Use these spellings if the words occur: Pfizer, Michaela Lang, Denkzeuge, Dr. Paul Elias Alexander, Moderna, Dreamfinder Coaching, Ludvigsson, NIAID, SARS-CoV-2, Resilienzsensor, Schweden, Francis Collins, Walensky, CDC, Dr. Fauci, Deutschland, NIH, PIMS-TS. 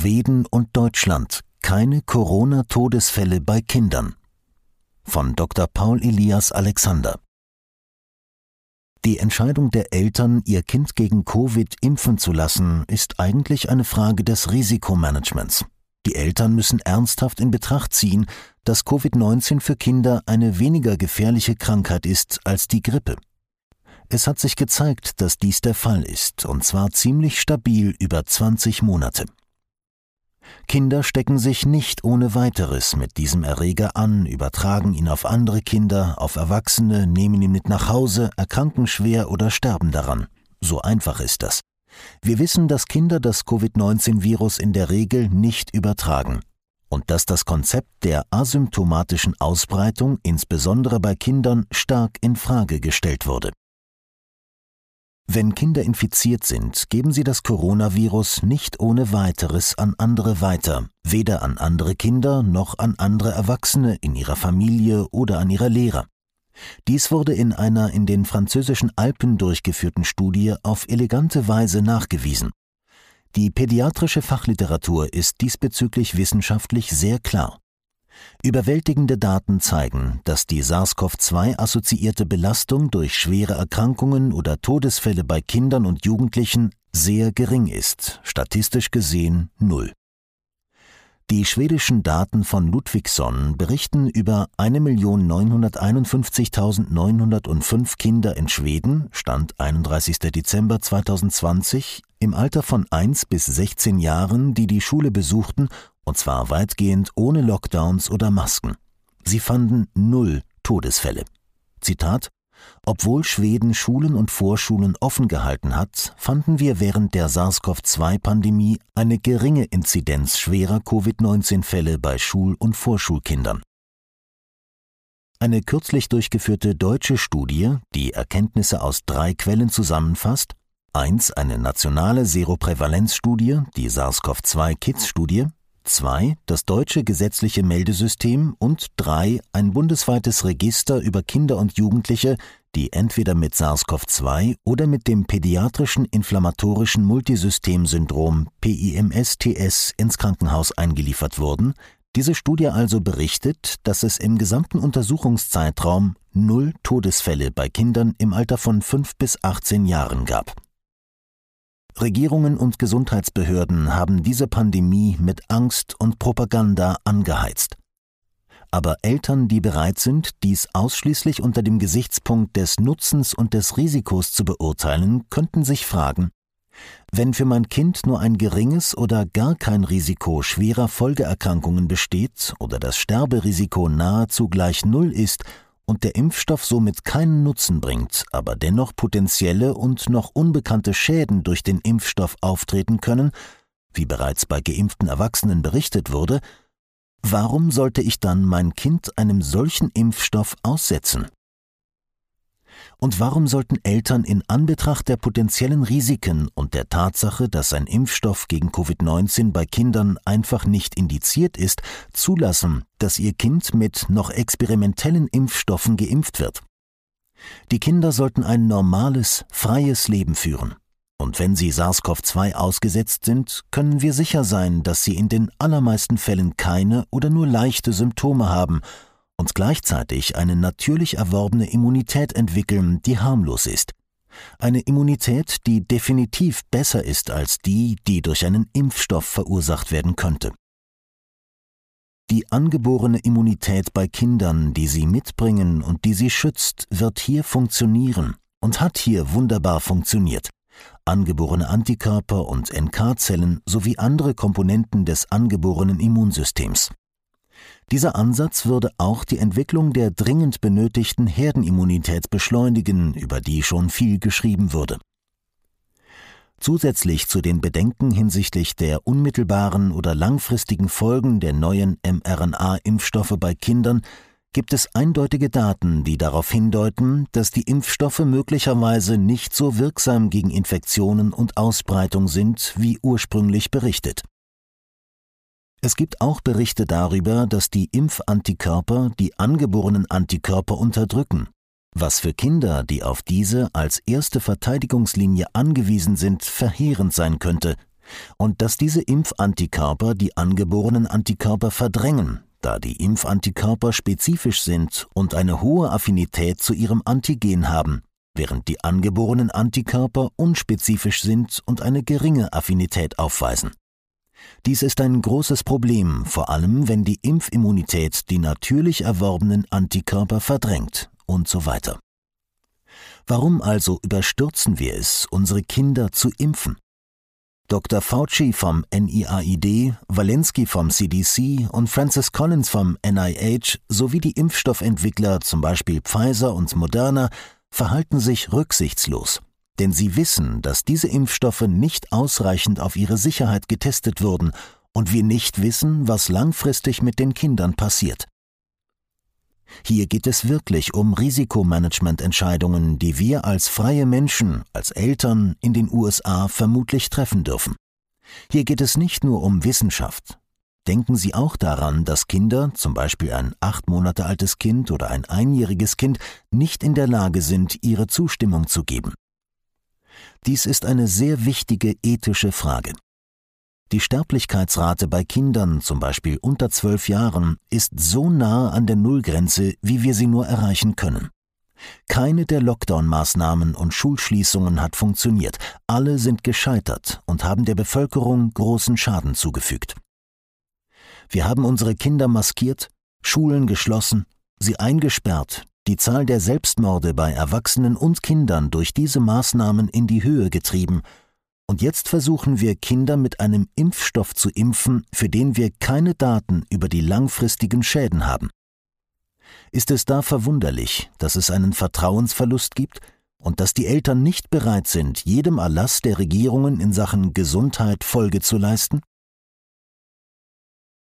Schweden und Deutschland keine Corona-Todesfälle bei Kindern. Von Dr. Paul Elias Alexander. Die Entscheidung der Eltern, ihr Kind gegen Covid impfen zu lassen, ist eigentlich eine Frage des Risikomanagements. Die Eltern müssen ernsthaft in Betracht ziehen, dass Covid-19 für Kinder eine weniger gefährliche Krankheit ist als die Grippe. Es hat sich gezeigt, dass dies der Fall ist, und zwar ziemlich stabil über 20 Monate. Kinder stecken sich nicht ohne weiteres mit diesem Erreger an, übertragen ihn auf andere Kinder, auf Erwachsene, nehmen ihn mit nach Hause, erkranken schwer oder sterben daran. So einfach ist das. Wir wissen, dass Kinder das Covid-19-Virus in der Regel nicht übertragen und dass das Konzept der asymptomatischen Ausbreitung insbesondere bei Kindern stark in Frage gestellt wurde. Wenn Kinder infiziert sind, geben sie das Coronavirus nicht ohne weiteres an andere weiter, weder an andere Kinder noch an andere Erwachsene in ihrer Familie oder an ihre Lehrer. Dies wurde in einer in den französischen Alpen durchgeführten Studie auf elegante Weise nachgewiesen. Die pädiatrische Fachliteratur ist diesbezüglich wissenschaftlich sehr klar. Überwältigende Daten zeigen, dass die SARS-CoV-2-assoziierte Belastung durch schwere Erkrankungen oder Todesfälle bei Kindern und Jugendlichen sehr gering ist, statistisch gesehen 0. Die schwedischen Daten von Ludvigsson berichten über 1.951.905 Kinder in Schweden, Stand 31. Dezember 2020, im Alter von 1 bis 16 Jahren, die die Schule besuchten, und zwar weitgehend ohne Lockdowns oder Masken. Sie fanden 0 Todesfälle. Zitat: Obwohl Schweden Schulen und Vorschulen offen gehalten hat, fanden wir während der SARS-CoV-2-Pandemie eine geringe Inzidenz schwerer Covid-19-Fälle bei Schul- und Vorschulkindern. Eine kürzlich durchgeführte deutsche Studie, die Erkenntnisse aus 3 Quellen zusammenfasst, 1 eine nationale Seroprävalenzstudie, die SARS-CoV-2-Kids-Studie, 2 das deutsche gesetzliche Meldesystem und 3 ein bundesweites Register über Kinder und Jugendliche, die entweder mit SARS-CoV-2 oder mit dem pädiatrischen inflammatorischen Multisystemsyndrom PIMS-TS ins Krankenhaus eingeliefert wurden. Diese Studie also berichtet, dass es im gesamten Untersuchungszeitraum 0 Todesfälle bei Kindern im Alter von 5 bis 18 Jahren gab. Regierungen und Gesundheitsbehörden haben diese Pandemie mit Angst und Propaganda angeheizt. Aber Eltern, die bereit sind, dies ausschließlich unter dem Gesichtspunkt des Nutzens und des Risikos zu beurteilen, könnten sich fragen: Wenn für mein Kind nur ein geringes oder gar kein Risiko schwerer Folgeerkrankungen besteht oder das Sterberisiko nahezu gleich 0 ist, und der Impfstoff somit keinen Nutzen bringt, aber dennoch potenzielle und noch unbekannte Schäden durch den Impfstoff auftreten können, wie bereits bei geimpften Erwachsenen berichtet wurde, warum sollte ich dann mein Kind einem solchen Impfstoff aussetzen? Und warum sollten Eltern in Anbetracht der potenziellen Risiken und der Tatsache, dass ein Impfstoff gegen Covid-19 bei Kindern einfach nicht indiziert ist, zulassen, dass ihr Kind mit noch experimentellen Impfstoffen geimpft wird? Die Kinder sollten ein normales, freies Leben führen. Und wenn sie SARS-CoV-2 ausgesetzt sind, können wir sicher sein, dass sie in den allermeisten Fällen keine oder nur leichte Symptome haben und gleichzeitig eine natürlich erworbene Immunität entwickeln, die harmlos ist. Eine Immunität, die definitiv besser ist als die, die durch einen Impfstoff verursacht werden könnte. Die angeborene Immunität bei Kindern, die sie mitbringen und die sie schützt, wird hier funktionieren und hat hier wunderbar funktioniert. Angeborene Antikörper und NK-Zellen sowie andere Komponenten des angeborenen Immunsystems. Dieser Ansatz würde auch die Entwicklung der dringend benötigten Herdenimmunität beschleunigen, über die schon viel geschrieben wurde. Zusätzlich zu den Bedenken hinsichtlich der unmittelbaren oder langfristigen Folgen der neuen mRNA-Impfstoffe bei Kindern gibt es eindeutige Daten, die darauf hindeuten, dass die Impfstoffe möglicherweise nicht so wirksam gegen Infektionen und Ausbreitung sind, wie ursprünglich berichtet. Es gibt auch Berichte darüber, dass die Impfantikörper die angeborenen Antikörper unterdrücken, was für Kinder, die auf diese als erste Verteidigungslinie angewiesen sind, verheerend sein könnte, und dass diese Impfantikörper die angeborenen Antikörper verdrängen, da die Impfantikörper spezifisch sind und eine hohe Affinität zu ihrem Antigen haben, während die angeborenen Antikörper unspezifisch sind und eine geringe Affinität aufweisen. Dies ist ein großes Problem, vor allem wenn die Impfimmunität die natürlich erworbenen Antikörper verdrängt und so weiter. Warum also überstürzen wir es, unsere Kinder zu impfen? Dr. Fauci vom NIAID, Walensky vom CDC und Francis Collins vom NIH sowie die Impfstoffentwickler, zum Beispiel Pfizer und Moderna, verhalten sich rücksichtslos, denn sie wissen, dass diese Impfstoffe nicht ausreichend auf ihre Sicherheit getestet wurden und wir nicht wissen, was langfristig mit den Kindern passiert. Hier geht es wirklich um Risikomanagemententscheidungen, die wir als freie Menschen, als Eltern in den USA vermutlich treffen dürfen. Hier geht es nicht nur um Wissenschaft. Denken Sie auch daran, dass Kinder, zum Beispiel ein 8 Monate altes Kind oder ein 1-jähriges Kind, nicht in der Lage sind, ihre Zustimmung zu geben. Dies ist eine sehr wichtige ethische Frage. Die Sterblichkeitsrate bei Kindern, zum Beispiel unter 12 Jahren, ist so nahe an der Nullgrenze, wie wir sie nur erreichen können. Keine der Lockdown-Maßnahmen und Schulschließungen hat funktioniert. Alle sind gescheitert und haben der Bevölkerung großen Schaden zugefügt. Wir haben unsere Kinder maskiert, Schulen geschlossen, sie eingesperrt, die Zahl der Selbstmorde bei Erwachsenen und Kindern durch diese Maßnahmen in die Höhe getrieben. Und jetzt versuchen wir, Kinder mit einem Impfstoff zu impfen, für den wir keine Daten über die langfristigen Schäden haben. Ist es da verwunderlich, dass es einen Vertrauensverlust gibt und dass die Eltern nicht bereit sind, jedem Erlass der Regierungen in Sachen Gesundheit Folge zu leisten?